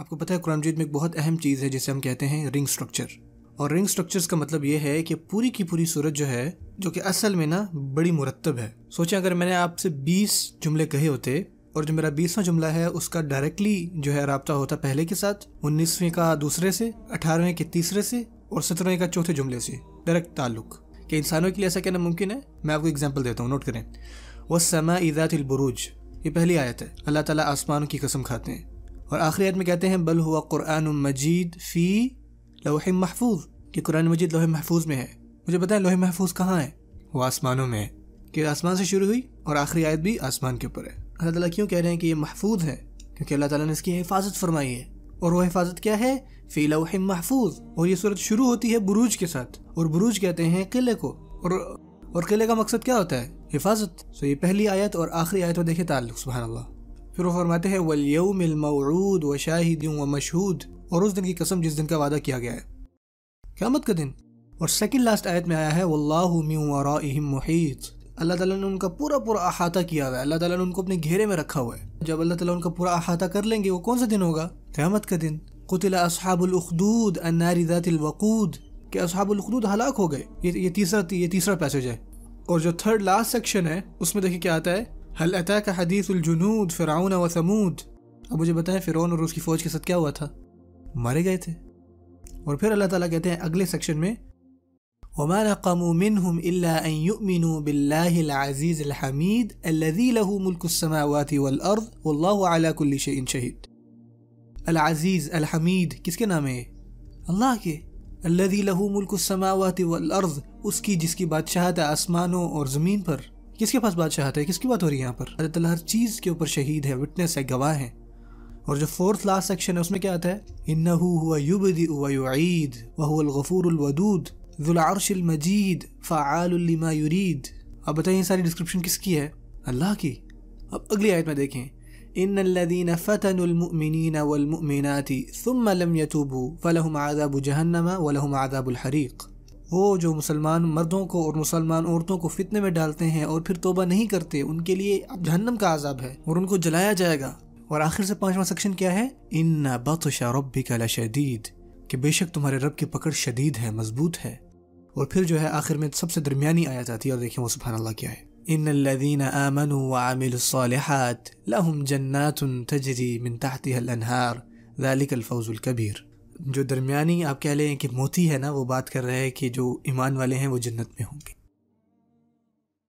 آپ کو پتہ ہے قرآن مجید میں ایک بہت اہم چیز ہے جسے ہم کہتے ہیں رنگ سٹرکچر، اور رنگ سٹرکچرز کا مطلب یہ ہے کہ پوری کی پوری صورت جو ہے، جو کہ اصل میں نا بڑی مرتب ہے. سوچیں اگر میں نے آپ سے 20 جملے کہے ہوتے اور جو میرا 20واں جملہ ہے اس کا ڈائریکٹلی جو ہے رابطہ ہوتا پہلے کے ساتھ، 19ویں کا دوسرے سے، 18ویں کے تیسرے سے اور 17ویں کا چوتھے جملے سے ڈائریکٹ تعلق. کہ انسانوں کے لیے ایسا کہنا ممکن ہے؟ میں آپ کو ایگزامپل دیتا ہوں، نوٹ کریں. وَالسَّمَاءِ ذَاتِ الْبُرُوجِ، یہ پہلی آیت ہے، اللہ تعالیٰ آسمانوں کی قسم کھاتے ہیں. اور آخری آیت میں کہتے ہیں بل ہوا قرآن مجید فی لوح محفوظ، کہ قرآن مجید لوح محفوظ میں ہے. مجھے بتائیں لوح محفوظ کہاں ہے؟ وہ آسمانوں میں ہے، کہ آسمان سے شروع ہوئی اور آخری آیت بھی آسمان کے اوپر ہے. اللہ تعالیٰ کیوں کہہ رہے ہیں کہ یہ محفوظ ہے؟ کیونکہ اللہ تعالیٰ نے اس کی حفاظت فرمائی ہے، اور وہ حفاظت کیا ہے؟ فی لوح محفوظ. اور یہ صورت شروع ہوتی ہے بروج کے ساتھ، اور بروج کہتے ہیں قلعے کو، اور قلعے کا مقصد کیا ہوتا ہے؟ حفاظت. سو یہ پہلی آیت اور آخری آیت میں دیکھے تعلق، سبحان اللہ. پھر وہ فرماتے ہیں وَالْيَوْمِ الْمَوْعُودِ وَشَاهِدٍ وَمَشْهُودٍ، اور اس دن کی قسم جس دن کا وعدہ کیا گیا ہے، قیامت کا دن. اور سیکنڈ لاسٹ آیت میں آیا ہے وَاللَّهُ مِن وَرَائِهِم مُحِيطٌ، اللہ تعالیٰ نے ان کا پورا احاطہ کیا ہوا ہے، اللہ تعالیٰ نے ان کو اپنے گھیرے میں رکھا ہوا ہے. جب اللہ تعالیٰ ان کا پورا احاطہ کر لیں گے وہ کون سا دن ہوگا؟ قیامت کا دن. قتل اصحاب الاخدود النار ذات الوقود، کہ اصحاب الاخدود ہلاک ہو گئے. یہ تیسرا پیسج ہے. اور جو تھرڈ لاسٹ سیکشن ہے اس میں دیکھیں کیا آتا ہے، هل اتاك حدیث الجنود فرعون وثمود. اب مجھے بتائیں فرعون اور اس کی فوج کے ساتھ کیا ہوا تھا؟ مارے گئے تھے. اور پھر اللہ تعالیٰ کہتے ہیں اگلے سیکشن میں وما نقموا منهم الا ان يؤمنوا بالله العزيز الحميد الذي له ملك السماوات والارض والله على كل شيء شهيد. العزیز الحمید کس کے نام ہے؟ اللہ کے. الذي له ملك السماوات والارض، اس کی جس کی بادشاہت ہے آسمانوں اور زمین پر. کس کے پاس بادشاہت ہے؟ کس کی بات ہو رہی ہے یہاں پر؟ اللہ تعالیٰ ہر چیز کے اوپر شہید ہے، وٹنس ہے، گواہ ہیں. اور جو فورتھ لاسٹ سیکشن ہے اس میں کیا آتا ہے؟ انه هو يبدئ ويعيد وهو الغفور الودود ذو العرش المجيد فعال لما يريد. اب بتائیں یہ ساری ڈسکرپشن کس کی ہے؟ اللہ کی. اب اگلی آیت میں دیکھیں ان الذين فتنوا المؤمنين والمؤمنات ثم لم يتوبوا فلهم عذاب جهنم ولهم عذاب الحريق. وہ جو مسلمان مردوں کو اور مسلمان عورتوں کو فتنے میں ڈالتے ہیں اور پھر توبہ نہیں کرتے، ان کے لیے اب جہنم کا عذاب ہے اور ان کو جلایا جائے گا. اور آخر سے 5واں سیکشن کیا ہے؟ ان بطش ربك لشديد، کہ بے شک تمہارے رب کی پکڑ شدید ہے، مضبوط ہے. اور پھر جو ہے آخر میں سب سے درمیانی آیت آتی ہے، اور دیکھیں وہ سبحان اللہ کیا ہے، ان الذين امنوا وعملوا الصالحات لهم جنات تجري من تحتها الانهار ذلك الفوز الكبير. جو درمیانی آپ کہہ لیں کہ موتی ہے نا، وہ بات کر رہے ہیں کہ جو ایمان والے ہیں وہ جنت میں ہوں گے.